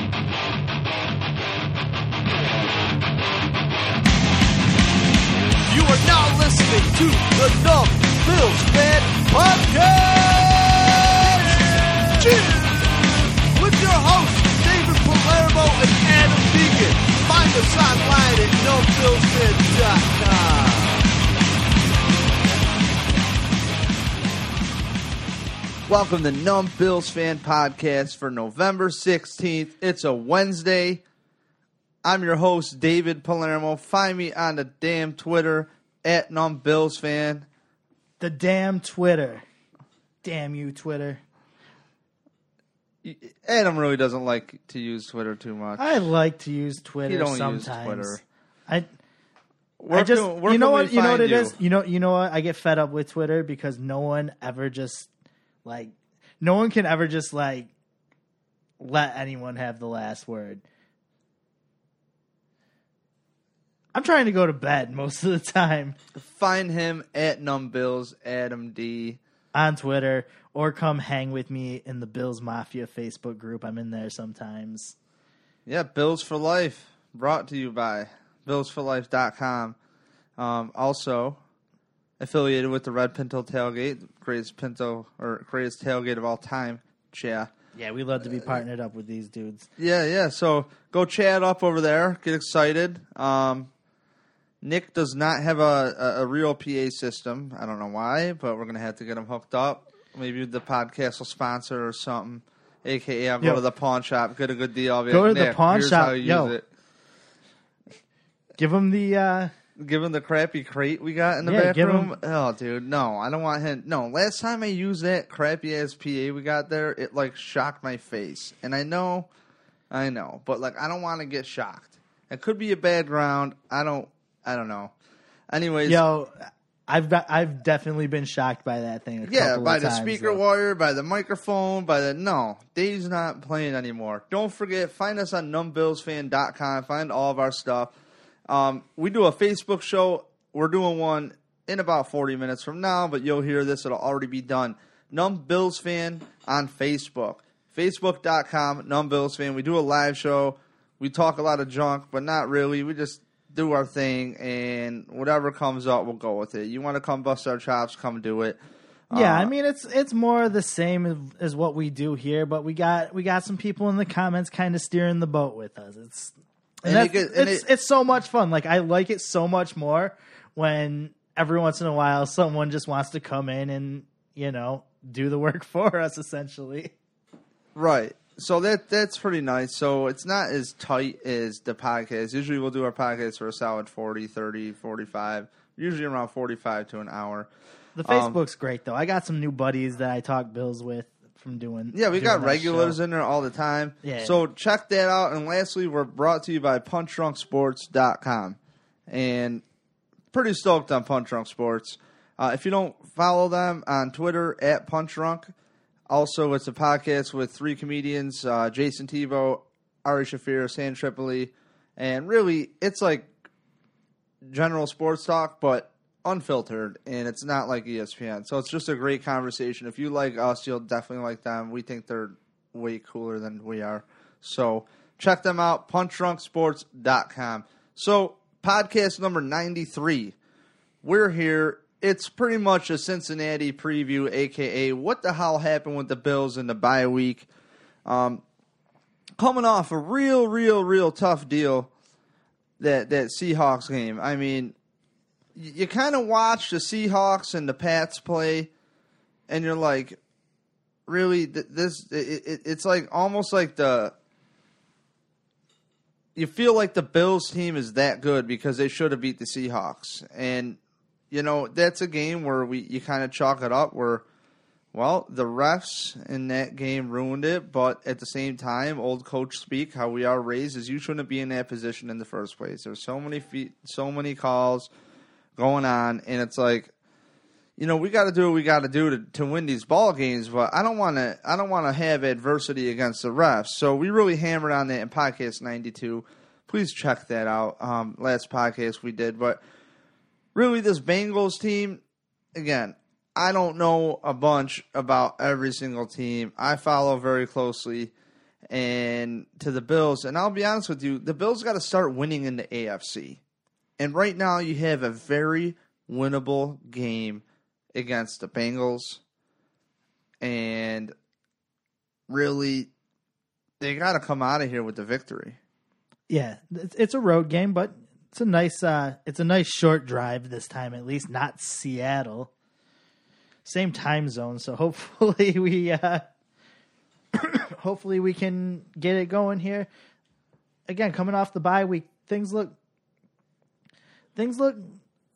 You are now listening to the Num Bills Fed Podcast! Cheers! With your hosts, David Palermo and Adam Deegan. Find us online at numbillsfed.com. Welcome to Num Bills Fan Podcast for November 16th. It's a Wednesday. I'm your host, David Palermo. Find me on the damn Twitter, at Num Bills Fan. The damn Twitter. Damn you, Twitter. Adam really doesn't like to use Twitter too much. I like to use Twitter sometimes. You don't use Twitter. You know what it is? You know what? I get fed up with Twitter because no one can ever just let anyone have the last word. I'm trying to go to bed most of the time. Find him at NumBills, Adam D. on Twitter, or come hang with me in the Bills Mafia Facebook group. I'm in there sometimes. Yeah, Bills for Life, brought to you by billsforlife.com. Also affiliated with the Red Pinto Tailgate, greatest tailgate of all time. Yeah, we love to be partnered up with these dudes. Yeah. So go chat up over there. Get excited. Nick does not have a real PA system. I don't know why, but we're gonna have to get him hooked up. Maybe the podcast will sponsor or something. AKA, I'll go to the pawn shop, get a good deal. Go to the pawn shop. How you use it. Give him the. Given the crappy crate we got in the back room. Oh, dude, no. I don't want him. No, last time I used that crappy-ass PA we got there, it, shocked my face. And I know. But, I don't want to get shocked. It could be a bad round. I don't know. Anyways. Yo, I've definitely been shocked by that thing a couple of times. Yeah, by the speaker wire, by the microphone, no. Dave's not playing anymore. Don't forget, find us on numbillsfan.com. Find all of our stuff. We do a Facebook show. We're doing one in about 40 minutes from now, but you'll hear this. It'll already be done. Num Bills Fan on Facebook. Facebook.com, Num Bills Fan. We do a live show. We talk a lot of junk, but not really. We just do our thing, and whatever comes up, we'll go with it. You want to come bust our chops, come do it. Yeah, it's more the same as what we do here, but we got some people in the comments kind of steering the boat with us. It's so much fun. I like it so much more when every once in a while someone just wants to come in and, do the work for us, essentially. Right. So that's pretty nice. So it's not as tight as the podcast. Usually we'll do our podcast for a solid 40, 30, 45, usually around 45 to an hour. The Facebook's great, though. I got some new buddies that I talk Bills with. We got regulars in there all the time. Yeah. So check that out. And lastly, we're brought to you by punchdrunksports.com. And pretty stoked on Punch Drunk Sports. If you don't follow them on Twitter at Punch Drunk, also it's a podcast with three comedians, Jason Tebow, Ari Shafir, Sam Tripoli, and really it's general sports talk, but unfiltered, and it's not like ESPN. So it's just a great conversation. If you like us, you'll definitely like them. We think they're way cooler than we are. So check them out, punchdrunksports.com. So podcast number 93. We're here. It's pretty much a Cincinnati preview, a.k.a. what the hell happened with the Bills in the bye week. Coming off a real, real, real tough deal, that Seahawks game. I mean, you kind of watch the Seahawks and the Pats play, and you're like, really? It's almost like you feel like the Bills team is that good because they should have beat the Seahawks. And, that's a game where you kind of chalk it up where, well, the refs in that game ruined it, but at the same time, old coach speak, how we are raised, is you shouldn't be in that position in the first place. There's so many calls going on, and it's we got to do what we got to do to win these ball games, but I don't want to have adversity against the refs. So we really hammered on that in podcast 92. Please check that out. Last podcast we did, but really this Bengals team, again, I don't know a bunch about every single team. I follow very closely, and to the Bills. And I'll be honest with you, the Bills got to start winning in the AFC. And right now you have a very winnable game against the Bengals. And really, they got to come out of here with the victory. Yeah, it's a road game, but it's a nice short drive this time, at least not Seattle. Same time zone, so hopefully we can get it going here. Again, coming off the bye week, things look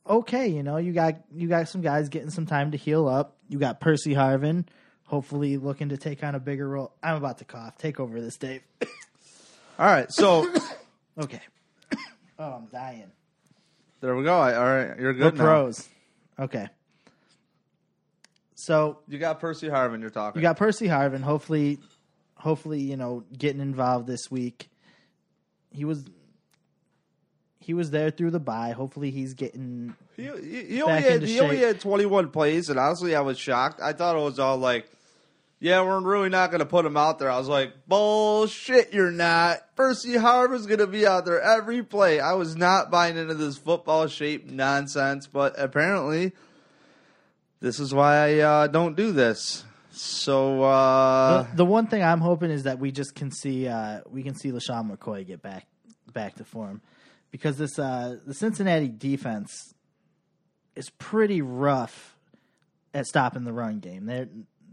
okay. You know, you got some guys getting some time to heal up. You got Percy Harvin, hopefully looking to take on a bigger role. I'm about to cough. Take over this, Dave. All right, so okay. Oh, I'm dying. There we go. All right, you're good. We're now. Pros. Okay. So you got Percy Harvin. You're talking. You got Percy Harvin. Hopefully, you know, getting involved this week. He was there through the bye. Hopefully, he's getting. He only had 21 plays, and honestly, I was shocked. I thought it was all like, "Yeah, we're really not going to put him out there." I was like, "Bullshit, you're not." Percy Harvin's going to be out there every play. I was not buying into this football shape nonsense, but apparently. This is why I don't do this. So the one thing I'm hoping is that we just can see LeSean McCoy get back to form, because this the Cincinnati defense is pretty rough at stopping the run game.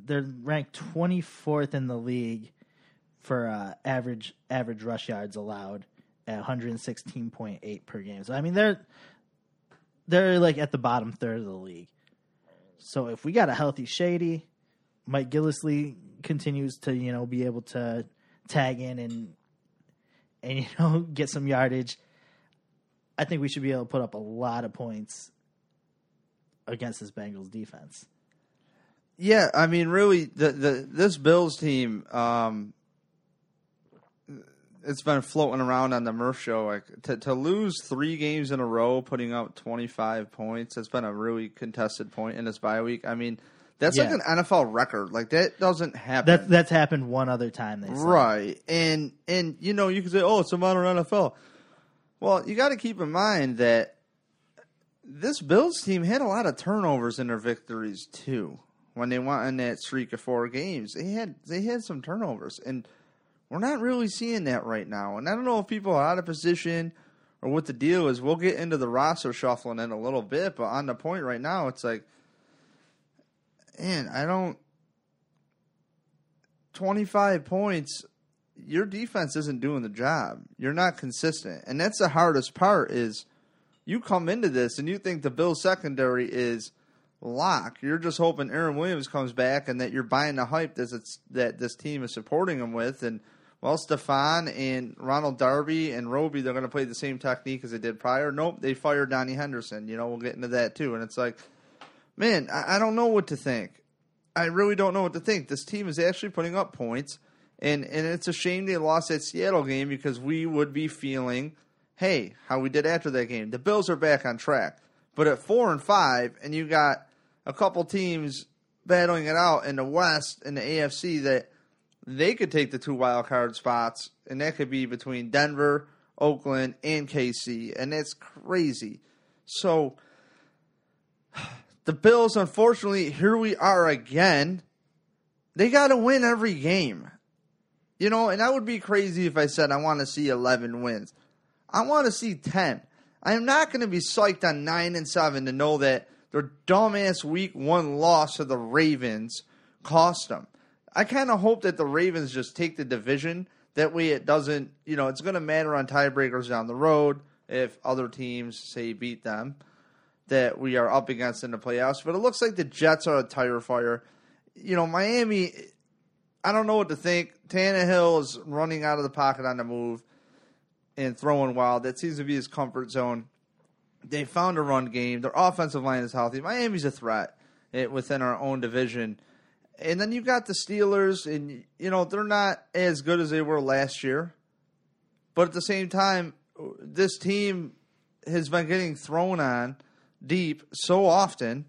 They're ranked 24th in the league for average rush yards allowed at 116.8 per game. So I mean they're like at the bottom third of the league. So if we got a healthy Shady, Mike Gillislee continues to, you know, be able to tag in and you know, get some yardage, I think we should be able to put up a lot of points against this Bengals defense. Yeah, I mean, really, this Bills team, it's been floating around on the Murph Show. Like, to lose 3 games in a row, putting up 25 points, that's been a really contested point in this bye week. I mean, that's like an NFL record. Like, that doesn't happen. That's happened one other time. They say. Right. And, you know, you can say, oh, it's a modern NFL. Well, you got to keep in mind that this Bills team had a lot of turnovers in their victories, too. When they went on that streak of 4 games, they had some turnovers. And we're not really seeing that right now. And I don't know if people are out of position or what the deal is. We'll get into the roster shuffling in a little bit, but on the point right now, it's like, man, 25 points, your defense isn't doing the job. You're not consistent. And that's the hardest part is you come into this and you think the Bills secondary is lock. You're just hoping Aaron Williams comes back and that you're buying the hype that this team is supporting him with. And well, Stefan and Ronald Darby and Robey, they're going to play the same technique as they did prior. Nope, they fired Donnie Henderson. You know, we'll get into that too. And it's like, man, I don't know what to think. I really don't know what to think. This team is actually putting up points, and it's a shame they lost that Seattle game because we would be feeling, hey, how we did after that game. The Bills are back on track. But at 4-5, and you got a couple teams battling it out in the West and the AFC that they could take the 2 wild card spots, and that could be between Denver, Oakland, and KC, and that's crazy. So the Bills, unfortunately, here we are again. They got to win every game, you know. And I would be crazy if I said I want to see 11 wins. I want to see 10. I am not going to be psyched on 9-7 to know that their dumbass week 1 loss to the Ravens cost them. I kind of hope that the Ravens just take the division. That way it doesn't, you know, it's going to matter on tiebreakers down the road if other teams, say, beat them that we are up against in the playoffs. But it looks like the Jets are a tire fire. You know, Miami, I don't know what to think. Tannehill is running out of the pocket on the move and throwing wild. That seems to be his comfort zone. They found a run game. Their offensive line is healthy. Miami's a threat within our own division. And then you've got the Steelers, and, you know, they're not as good as they were last year. But at the same time, this team has been getting thrown on deep so often.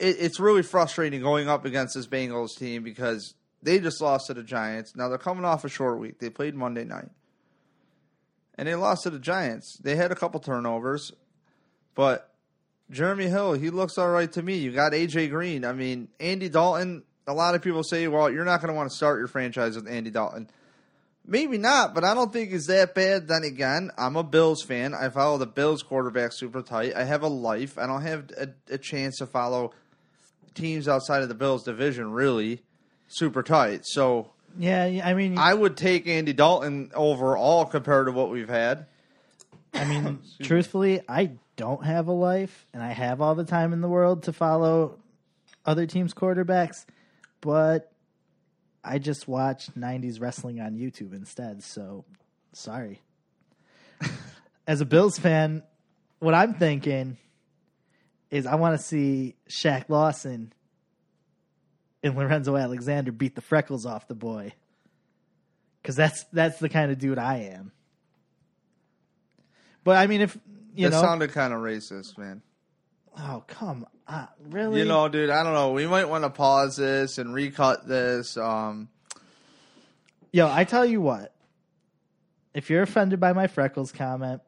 It's really frustrating going up against this Bengals team because They just lost to the Giants. Now they're coming off a short week. They played Monday night. And they lost to the Giants. They had a couple turnovers. But Jeremy Hill, he looks all right to me. You got A.J. Green. I mean, Andy Dalton, a lot of people say, well, you're not going to want to start your franchise with Andy Dalton. Maybe not, but I don't think it's that bad. Then again, I'm a Bills fan. I follow the Bills quarterback super tight. I have a life. I don't have a chance to follow teams outside of the Bills division, really, super tight. So, yeah, I mean, I would take Andy Dalton overall compared to what we've had. I mean, truthfully, I don't have a life, and I have all the time in the world to follow other teams' quarterbacks, but I just watched 90s wrestling on YouTube instead, so sorry. As a Bills fan, what I'm thinking is I want to see Shaq Lawson and Lorenzo Alexander beat the freckles off the boy, because that's the kind of dude I am. But, I mean, if, you know. That sounded kind of racist, man. Oh, come on. Really? You know, dude, I don't know. We might want to pause this and recut this. Yo, I tell you what. If you're offended by my freckles comment.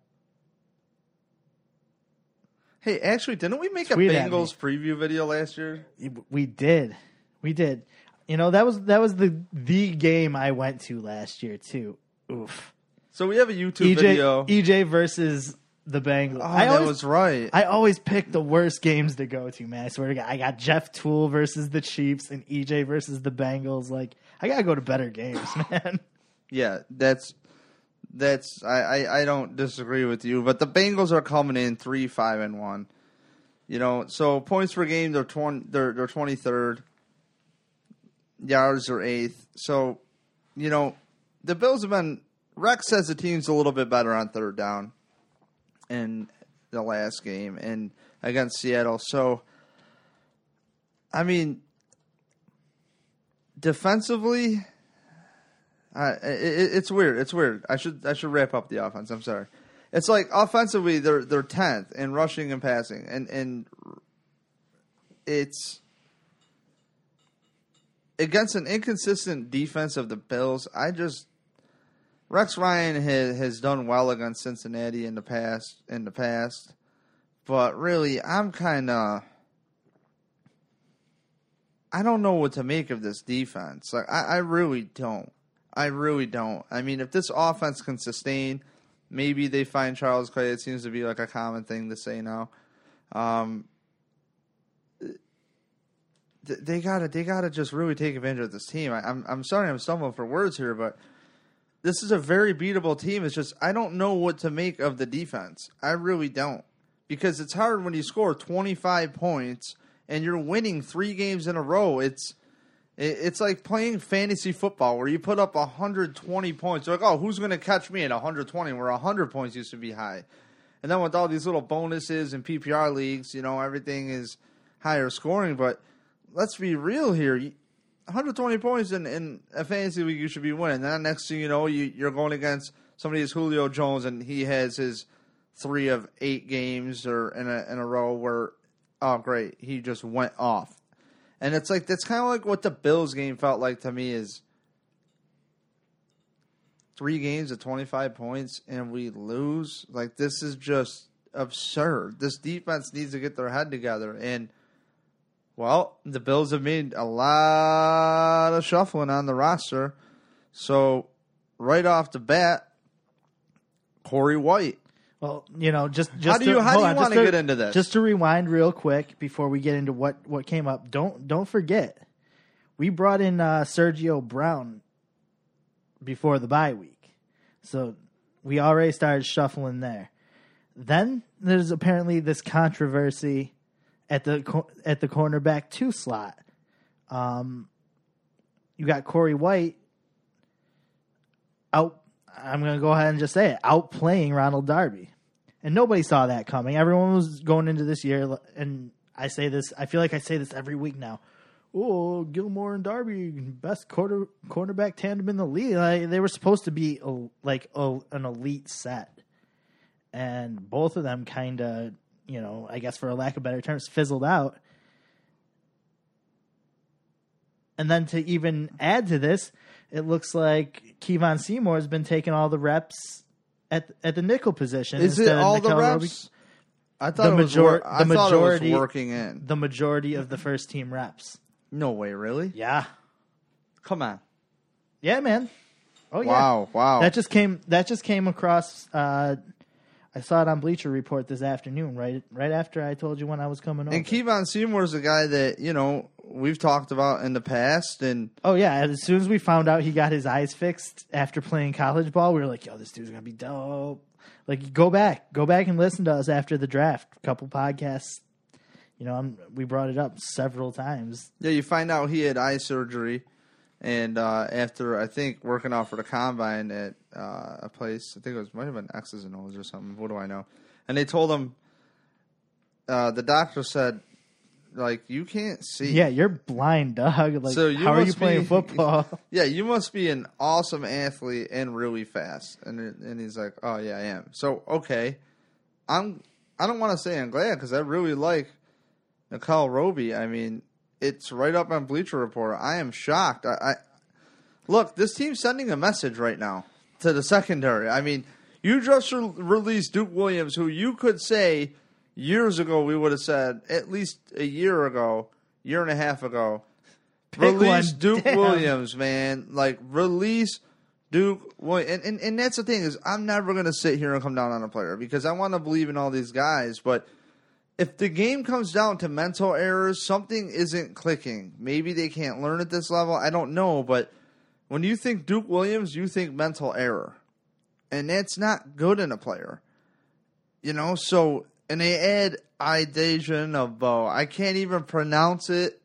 Hey, actually, didn't we make a Bengals preview video last year? We did. You know, that was the game I went to last year, too. Oof. So we have a YouTube video. EJ versus the Bengals. Oh, that was right. I always pick the worst games to go to, man. I swear to God. I got Jeff Toole versus the Chiefs and EJ versus the Bengals. Like, I got to go to better games, man. Yeah, that's I don't disagree with you. But the Bengals are coming in 3-5-1. You know, so points per game, they're 23rd. Yards are 8th. So, you know, the Bills have been... Rex says the team's a little bit better on third down in the last game and against Seattle. So, I mean, defensively, it's weird. It's weird. I should wrap up the offense. I'm sorry. It's like offensively they're 10th in rushing and passing, and it's against an inconsistent defense of the Bills. Rex Ryan has done well against Cincinnati in the past, but really, I don't know what to make of this defense. Like, I really don't. I mean, if this offense can sustain, maybe they find Charles Clay. It seems to be like a common thing to say now. They gotta just really take advantage of this team. I'm sorry, I'm stumbling for words here, but. This is a very beatable team. It's just I don't know what to make of the defense. I really don't. Because it's hard when you score 25 points and you're winning 3 games in a row. It's like playing fantasy football where you put up 120 points. You're like, oh, who's going to catch me at 120 where 100 points used to be high? And then with all these little bonuses and PPR leagues, you know, everything is higher scoring. But let's be real here. 120 points in a fantasy league, you should be winning. Then next thing you know, you're going against somebody who's Julio Jones, and he has his 3 of 8 games or in a row where, oh, great, he just went off. And it's like that's kind of like what the Bills game felt like to me is 3 games of 25 points, and we lose. Like, this is just absurd. This defense needs to get their head together, and well, the Bills have made a lot of shuffling on the roster. So, right off the bat, Corey White. Well, you know, how do you want to get into this? Just to rewind real quick before we get into what came up, don't forget, we brought in Sergio Brown before the bye week. So, we already started shuffling there. Then, there's apparently this controversy at the cornerback 2 slot. You got Corey White out. I'm going to go ahead and just say it, outplaying Ronald Darby. And nobody saw that coming. Everyone was going into this year, and I feel like I say this every week now. Oh, Gilmore and Darby, best cornerback tandem in the league. Like, they were supposed to be an elite set. And both of them kind of, you know, I guess for a lack of better terms, fizzled out. And then to even add to this, it looks like Kevon Seymour has been taking all the reps at the nickel position. Is it all the reps? I thought it was working in. The majority of the first team reps. No way, really? Yeah. Come on. Yeah, man. Oh yeah. Wow, wow. That just came across I saw it on Bleacher Report this afternoon, right after I told you when I was coming over. And Kevon Seymour is a guy that, you know, we've talked about in the past. And oh, yeah. As soon as we found out he got his eyes fixed after playing college ball, we were like, yo, this dude's going to be dope. Like, go back and listen to us after the draft. A couple podcasts, you know, we brought it up several times. Yeah, you find out he had eye surgery. And after, I think, working out for the combine at a place, I think it might have been X's and O's or something. What do I know? And they told him, the doctor said, like, you can't see. Yeah, you're blind, dog. Like, so how are you playing football? Yeah, you must be an awesome athlete and really fast. And he's like, oh, yeah, I am. So, okay. I don't want to say I'm glad because I really like Nicole Robey. I mean, it's right up on Bleacher Report. I am shocked. Look, this team's sending a message right now to the secondary. I mean, you just released Duke Williams, who you could say years ago we would have said, at least a year ago, year and a half ago, Williams, man. Like, release Duke Williams. And that's the thing is I'm never going to sit here and come down on a player because I want to believe in all these guys, but if the game comes down to mental errors, something isn't clicking. Maybe they can't learn at this level. I don't know. But when you think Duke Williams, you think mental error. And that's not good in a player. You know, so, and they add Idejan Abo. I can't even pronounce it.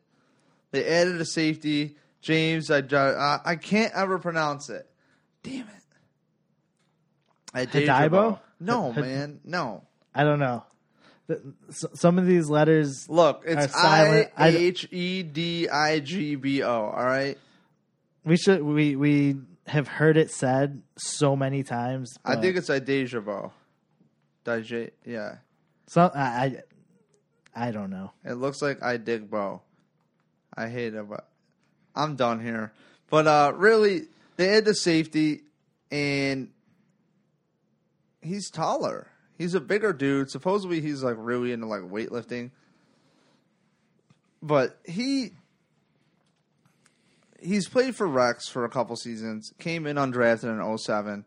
They added a safety, James. I can't ever pronounce it. Damn it. Idejan Abo? No, man. No. I don't know. Some of these letters. Look, it's IHEDIGBO. All right, we have heard it said so many times. I think it's Idejan Abo. Yeah. So I don't know. It looks like Idigbo. I hate it, but I'm done here. But really, they had the safety, and he's taller. He's a bigger dude. Supposedly he's like really into like weightlifting. But he's played for Rex for a couple seasons. Came in undrafted in 2007.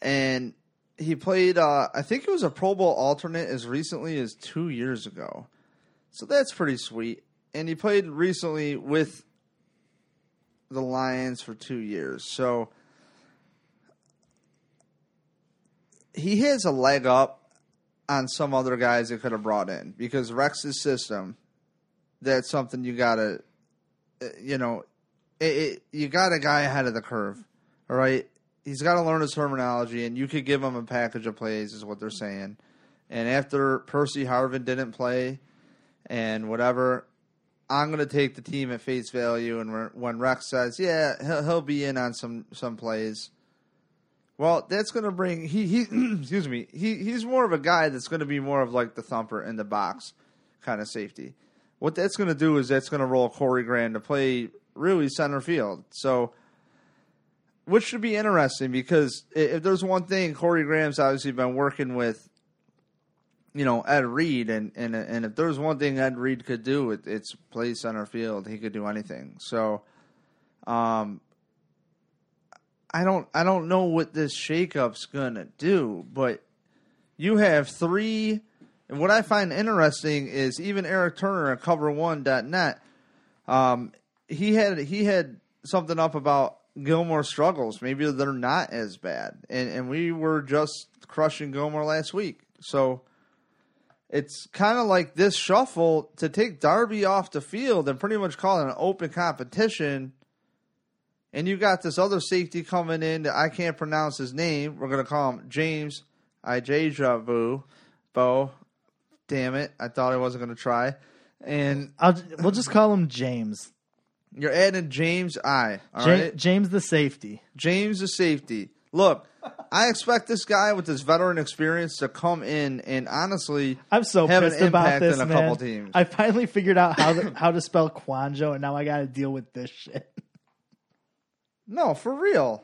And he played I think it was a Pro Bowl alternate as recently as 2 years ago. So that's pretty sweet. And he played recently with the Lions for 2 years. So he has a leg up on some other guys that could have brought in because Rex's system, that's something you got to, you know, you got a guy ahead of the curve, all right? He's got to learn his terminology, and you could give him a package of plays is what they're saying. And after Percy Harvin didn't play and whatever, I'm going to take the team at face value, and when Rex says, yeah, he'll be in on some plays. Well, that's going to bring he excuse me. He's more of a guy that's going to be more of like the thumper in the box kind of safety. What that's going to do is that's going to roll Corey Grand to play really center field. So, which should be interesting because if there's one thing Corey Graham's obviously been working with, you know, Ed Reed, and if there's one thing Ed Reed could do, it's play center field. He could do anything. So, I don't know what this shakeup's gonna do, but you have three, and what I find interesting is even Eric Turner at CoverOne.net, he had something up about Gilmore struggles. Maybe they're not as bad, and we were just crushing Gilmore last week, so it's kind of like this shuffle to take Darby off the field and pretty much call it an open competition. And you got this other safety coming in that I can't pronounce his name. We're going to call him James Ijejavu. Bo. Damn it. I thought I wasn't going to try. And we'll just call him James. You're adding James I. All right? James the safety. Look, I expect this guy with this veteran experience to come in and honestly have an impact in a couple teams. I finally figured out how to spell Quanjo, and now I got to deal with this shit. No, for real.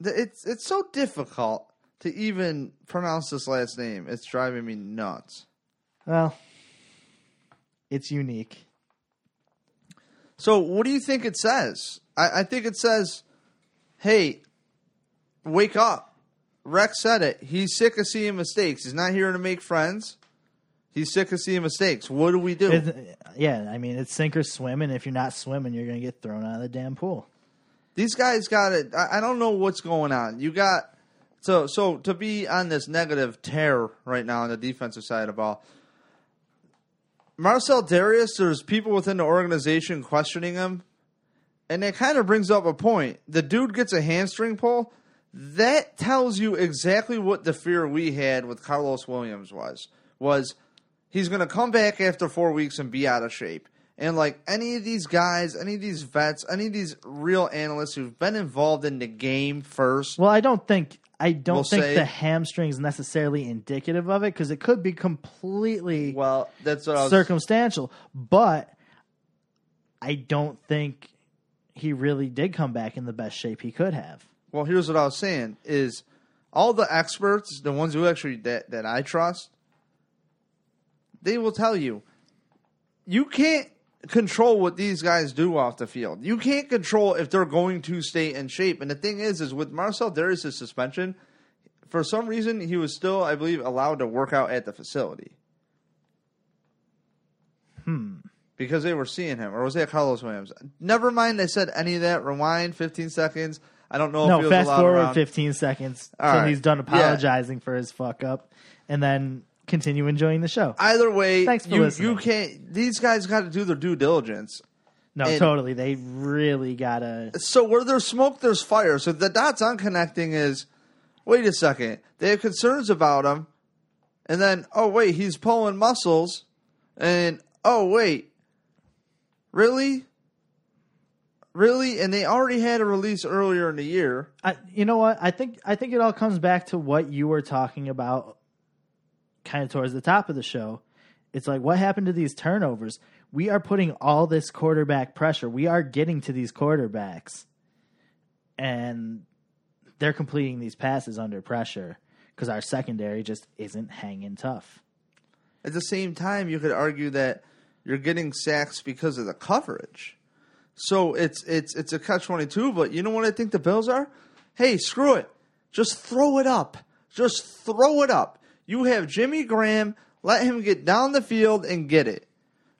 It's so difficult to even pronounce this last name. It's driving me nuts. Well, it's unique. So what do you think it says? I think it says, hey, wake up. Rex said it. He's sick of seeing mistakes. He's not here to make friends. He's sick of seeing mistakes. What do we do? It's sink or swim, and if you're not swimming, you're going to get thrown out of the damn pool. These guys got it. I don't know what's going on. You got so to be on this negative tear right now on the defensive side of the ball. Marcell Dareus, there's people within the organization questioning him. And it kind of brings up a point. The dude gets a hamstring pull. That tells you exactly what the fear we had with Karlos Williams was he's going to come back after 4 weeks and be out of shape. And like any of these guys, any of these vets, any of these real analysts who've been involved in the game first. Well, I don't think the hamstring is necessarily indicative of it because it could be completely circumstantial. But I don't think he really did come back in the best shape he could have. Well, here's what I was saying is all the experts, the ones who actually that I trust, they will tell you, you can't control what these guys do off the field. You can't control if they're going to stay in shape. And the thing is with Marcell Dareus' suspension, for some reason, he was still, I believe, allowed to work out at the facility. Because they were seeing him. Or was that Karlos Williams? Never mind, I said any of that. Rewind 15 seconds. I don't know if he was allowed. No, fast forward 15 seconds until he's done apologizing for his fuck up. And then continue enjoying the show. Either way, thanks for listening. You can't. These guys got to do their due diligence. No, totally. They really gotta. So where there's smoke, there's fire. So the dots I'm connecting is, wait a second. They have concerns about him, and then he's pulling muscles, and really, and they already had a release earlier in the year. You know what? I think it all comes back to what you were talking about. Kind of towards the top of the show, it's like, what happened to these turnovers? We are putting all this quarterback pressure. We are getting to these quarterbacks, and they're completing these passes under pressure because our secondary just isn't hanging tough. At the same time, you could argue that you're getting sacks because of the coverage. So it's a catch-22, but you know what I think the Bills are? Hey, screw it. Just throw it up. Just throw it up. You have Jimmy Graham, let him get down the field and get it.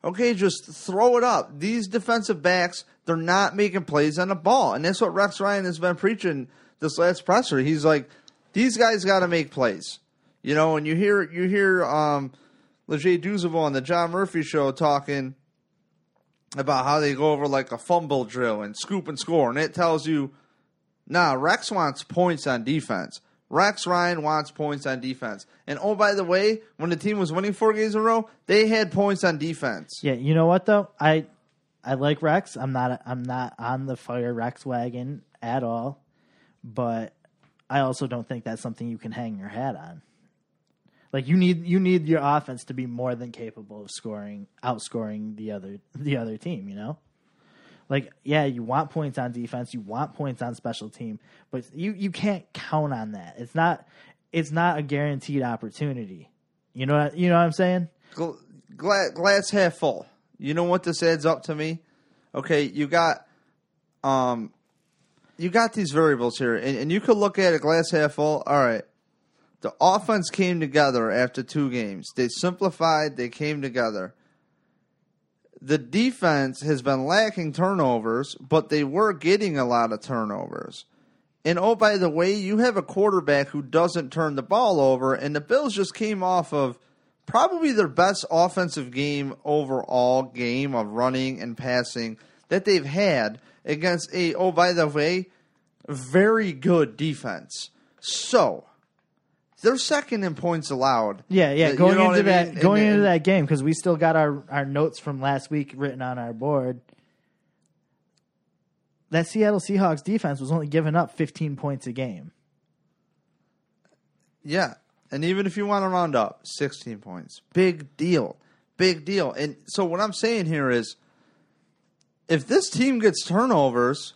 Okay, just throw it up. These defensive backs, they're not making plays on the ball. And that's what Rex Ryan has been preaching this last presser. He's like, these guys got to make plays. You know, and you hear Leger Duzeville on the John Murphy Show talking about how they go over like a fumble drill and scoop and score. And it tells you, nah, Rex wants points on defense. Rex Ryan wants points on defense. And, by the way, when the team was winning 4 games in a row, they had points on defense. Yeah, you know what, though? I like Rex. I'm not on the fire Rex wagon at all. But I also don't think that's something you can hang your hat on. Like, you need your offense to be more than capable of outscoring the other team, you know? Like, yeah, you want points on defense, you want points on special team, but you can't count on that. It's not a guaranteed opportunity. You know what I'm saying? Glass half full. You know what this adds up to me? Okay, you got these variables here, and you could look at it glass half full. All right, the offense came together after 2 games. They simplified. They came together. The defense has been lacking turnovers, but they were getting a lot of turnovers. And, by the way, you have a quarterback who doesn't turn the ball over, and the Bills just came off of probably their best offensive game overall, game of running and passing that they've had against a, by the way, very good defense. So they're second in points allowed. Yeah. Going into that game, because we still got our notes from last week written on our board. that Seattle Seahawks defense was only giving up 15 points a game. Yeah, and even if you want to round up, 16 points. Big deal. Big deal. And so what I'm saying here is, if this team gets turnovers,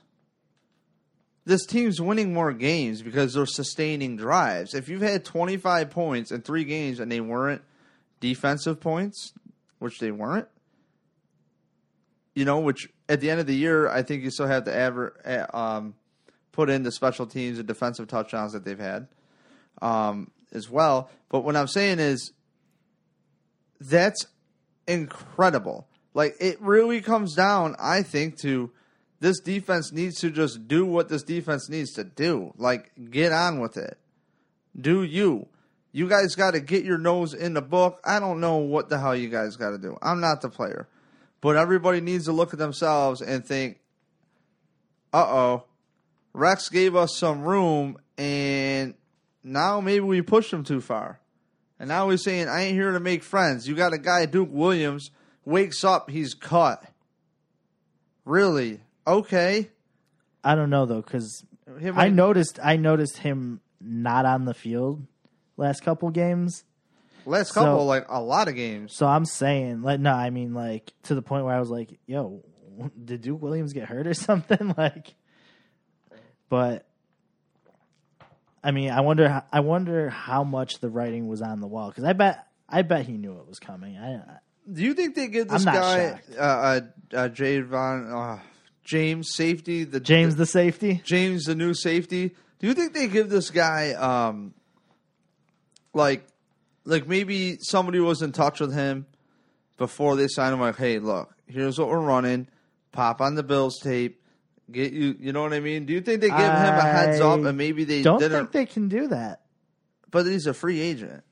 this team's winning more games because they're sustaining drives. If you've had 25 points in 3 games and they weren't defensive points, which they weren't, you know, which at the end of the year, I think you still have to put in the special teams and defensive touchdowns that they've had as well. But what I'm saying is that's incredible. Like, it really comes down, I think, to this defense needs to just do what this defense needs to do. Like, get on with it. Do you. You guys got to get your nose in the book. I don't know what the hell you guys got to do. I'm not the player. But everybody needs to look at themselves and think, uh-oh, Rex gave us some room, and now maybe we pushed him too far. And now he's saying, I ain't here to make friends. You got a guy, Duke Williams, wakes up, he's cut. Really? Okay. I don't know, though, because I noticed him not on the field last couple games. Last couple, so, like, a lot of games. So I'm saying, like, no, I mean, like, to the point where I was like, yo, did Duke Williams get hurt or something? Like, but, I mean, I wonder how much the writing was on the wall, because I bet he knew it was coming. Do you think they give this guy James, the new safety? Do you think they give this guy, like maybe somebody was in touch with him before they signed him? Like, hey, look, here's what we're running. Pop on the Bills tape. Get you know what I mean? Do you think they give him a heads up and maybe they didn't? I don't think they can do that. But he's a free agent.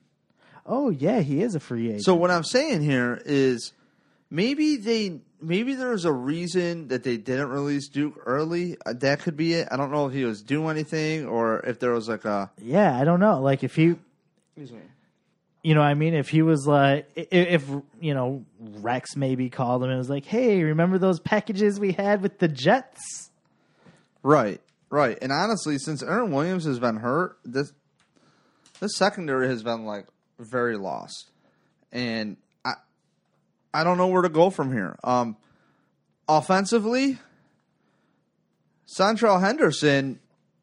Oh, yeah, he is a free agent. So what I'm saying here is maybe there's a reason that they didn't release Duke early. That could be it. I don't know if he was doing anything or if there was like a... Yeah, I don't know. Like if he... Excuse me. You know what I mean? If he was like... If, you know, Rex maybe called him and was like, hey, remember those packages we had with the Jets? Right, right. And honestly, since Aaron Williams has been hurt, this secondary has been like... very lost, and I don't know where to go from here. Offensively, Santrell Henderson,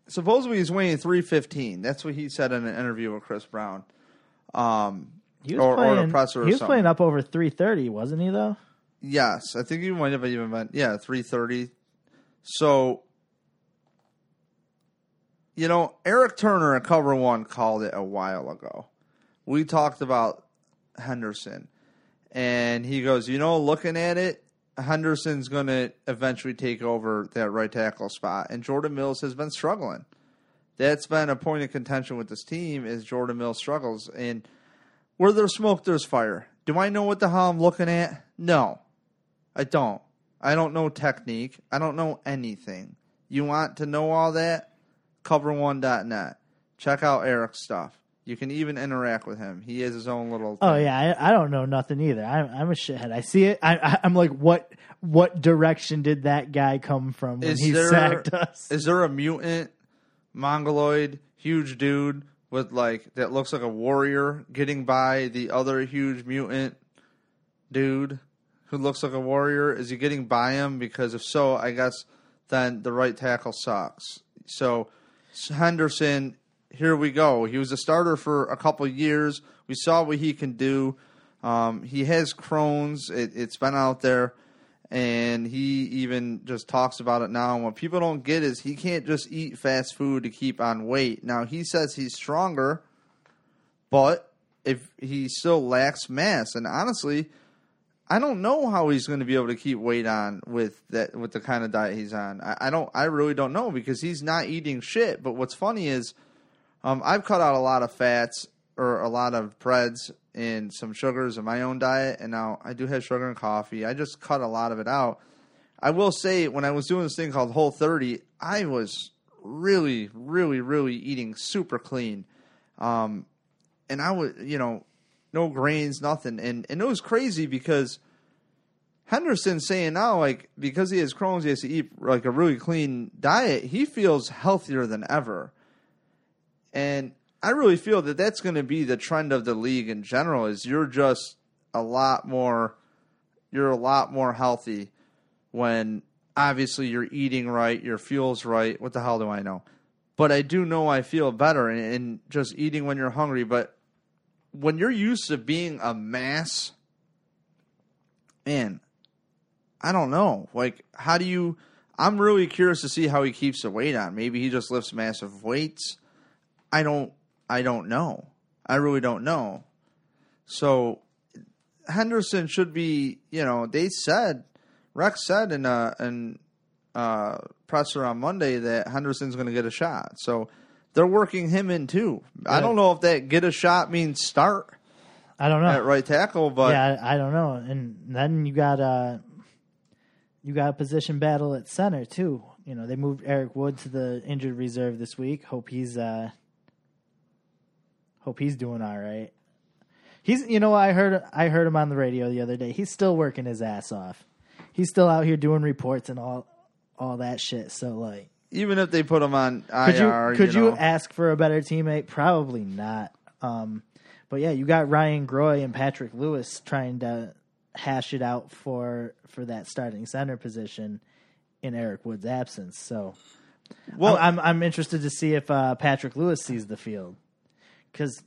supposedly he's weighing 315. That's what he said in an interview with Chris Brown. He was playing up over 330, wasn't he, though? Yes, I think he might have even been, yeah, 330. So, you know, Eric Turner at Cover One called it a while ago. We talked about Henderson, and he goes, you know, looking at it, Henderson's going to eventually take over that right tackle spot, and Jordan Mills has been struggling. That's been a point of contention with this team is Jordan Mills struggles, and where there's smoke, there's fire. Do I know what the hell I'm looking at? No, I don't. I don't know technique. I don't know anything. You want to know all that? CoverOne.net. Check out Eric's stuff. You can even interact with him. He has his own little thing. Oh, yeah. I don't know nothing either. I'm a shithead. I see it. I'm like, what direction did that guy come from when he sacked us? Is there a mutant, mongoloid, huge dude with like that looks like a warrior getting by the other huge mutant dude who looks like a warrior? Is he getting by him? Because if so, I guess then the right tackle sucks. So Henderson... Here we go. He was a starter for a couple of years. We saw what he can do. He has Crohn's. It's been out there. And he even just talks about it now. And what people don't get is he can't just eat fast food to keep on weight. Now, he says he's stronger, but if he still lacks mass. And honestly, I don't know how he's going to be able to keep weight on with the kind of diet he's on. I really don't know because he's not eating shit. But what's funny is... I've cut out a lot of fats or a lot of breads and some sugars in my own diet, and now I do have sugar and coffee. I just cut a lot of it out. I will say when I was doing this thing called Whole30, I was really, really, really eating super clean. And I was, you know, no grains, nothing. And it was crazy because Henderson's saying now, like, because he has Crohn's, he has to eat, like, a really clean diet. He feels healthier than ever. And I really feel that that's going to be the trend of the league in general, is you're a lot more healthy when obviously you're eating right, your fuel's right. What the hell do I know? But I do know I feel better in just eating when you're hungry. But when you're used to being a mass, man, I don't know. Like, how do you – I'm really curious to see how he keeps the weight on. Maybe he just lifts massive weights. I don't know. I really don't know. So Henderson should be, you know, they said – Rex said in a presser on Monday that Henderson's going to get a shot. So they're working him in too. Yeah. I don't know if that get a shot means start. I don't know. At right tackle, but yeah, I don't know. And then you got a position battle at center too. You know, they moved Eric Wood to the injured reserve this week. Hope he's doing all right. He's, you know, I heard him on the radio the other day. He's still working his ass off. He's still out here doing reports and all that shit. So, like, even if they put him on IR, could you ask for a better teammate? Probably not. But yeah, you got Ryan Groy and Patrick Lewis trying to hash it out for that starting center position in Eric Wood's absence. So, well, I'm interested to see if Patrick Lewis sees the field, because,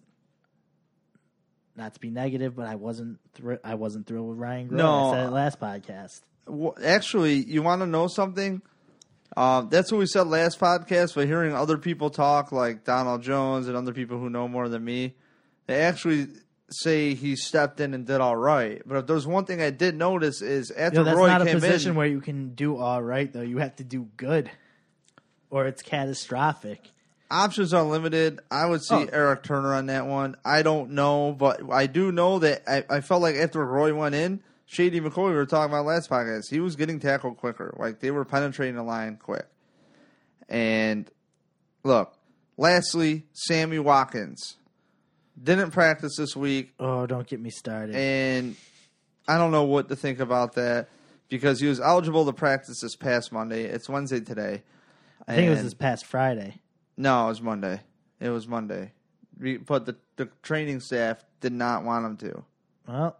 not to be negative, but I wasn't thrilled with Ryan Groy. No, I said it last podcast. Well, actually, you want to know something? That's what we said last podcast, but hearing other people talk, like Donald Jones and other people who know more than me, they actually say he stepped in and did all right. But if there's one thing I did notice is after Roy came in... That's not a position where you can do all right, though. You have to do good, or it's catastrophic. Options are limited. I would see Eric Turner on that one. I don't know, but I do know that I felt like after Roy went in, Shady McCoy, we were talking about last podcast, he was getting tackled quicker. Like, they were penetrating the line quick. And, look, lastly, Sammy Watkins didn't practice this week. Oh, don't get me started. And I don't know what to think about that, because he was eligible to practice this past Monday. It's Wednesday today. I think it was this past Friday. No, it was Monday. It was Monday. But the training staff did not want him to. Well.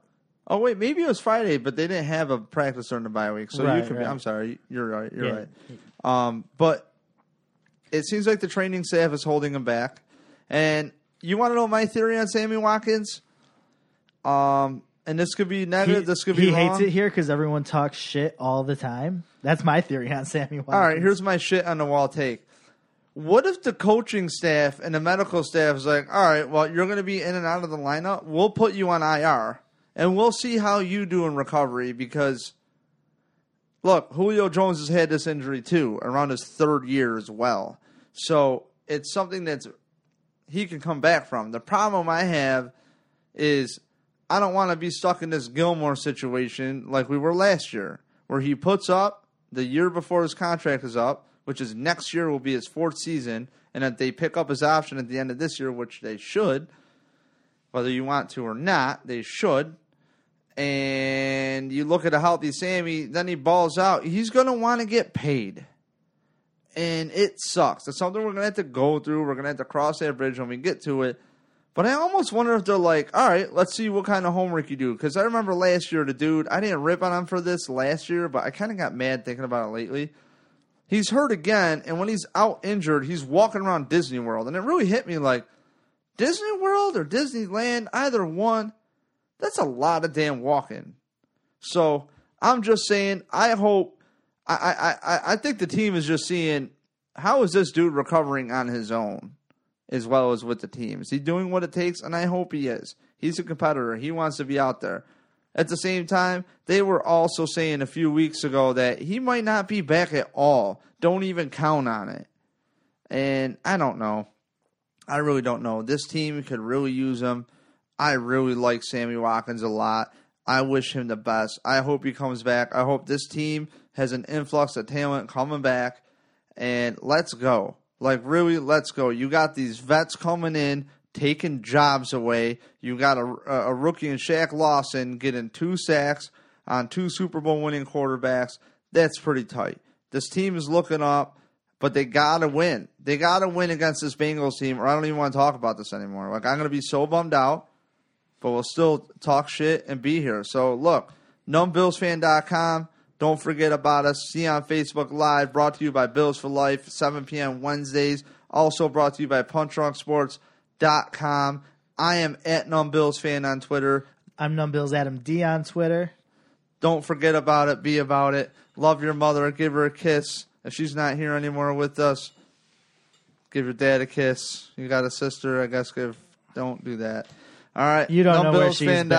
Oh, wait, maybe it was Friday, but they didn't have a practice during the bye week. So right, you could be – I'm sorry. You're right. You're right. But it seems like the training staff is holding him back. And you want to know my theory on Sammy Watkins? And this could be negative. This could be wrong. He hates it here because everyone talks shit all the time. That's my theory on Sammy Watkins. All right, here's my shit on the wall take. What if the coaching staff and the medical staff is like, all right, well, you're going to be in and out of the lineup. We'll put you on IR. And we'll see how you do in recovery, because, look, Julio Jones has had this injury, too, around his third year as well. So it's something that he can come back from. The problem I have is I don't want to be stuck in this Gilmore situation like we were last year, where he puts up the year before his contract is up, which is next year will be his fourth season, and if they pick up his option at the end of this year, which they should, whether you want to or not, they should. And you look at a healthy Sammy, then he balls out. He's going to want to get paid. And it sucks. It's something we're going to have to go through. We're going to have to cross that bridge when we get to it. But I almost wonder if they're like, all right, let's see what kind of homework you do. Because I remember last year, the dude, I didn't rip on him for this last year, but I kind of got mad thinking about it lately. He's hurt again, and when he's out injured, he's walking around Disney World. And it really hit me like, Disney World or Disneyland, either one, that's a lot of damn walking. So I'm just saying, I hope, I think the team is just seeing, how is this dude recovering on his own as well as with the team? Is he doing what it takes? And I hope he is. He's a competitor. He wants to be out there. At the same time, they were also saying a few weeks ago that he might not be back at all. Don't even count on it. And I don't know. I really don't know. This team could really use him. I really like Sammy Watkins a lot. I wish him the best. I hope he comes back. I hope this team has an influx of talent coming back. And let's go. Like, really, let's go. You got these vets coming in, taking jobs away. You got a rookie in Shaq Lawson getting 2 sacks. on two Super Bowl winning quarterbacks. That's pretty tight. This team is looking up, but they got to win. They got to win against this Bengals team, or I don't even want to talk about this anymore. Like, I'm going to be so bummed out, but we'll still talk shit and be here. So, look, numbillsfan.com. Don't forget about us. See on Facebook Live, brought to you by Bills for Life, 7 p.m. Wednesdays. Also brought to you by punchtrunksports.com. I am at numbillsfan on Twitter. I'm numbillsadamd on Twitter. Don't forget about it. Be about it. Love your mother. Give her a kiss. If she's not here anymore with us, give your dad a kiss. You got a sister, I guess. Don't do that. All right. You don't know where she's been.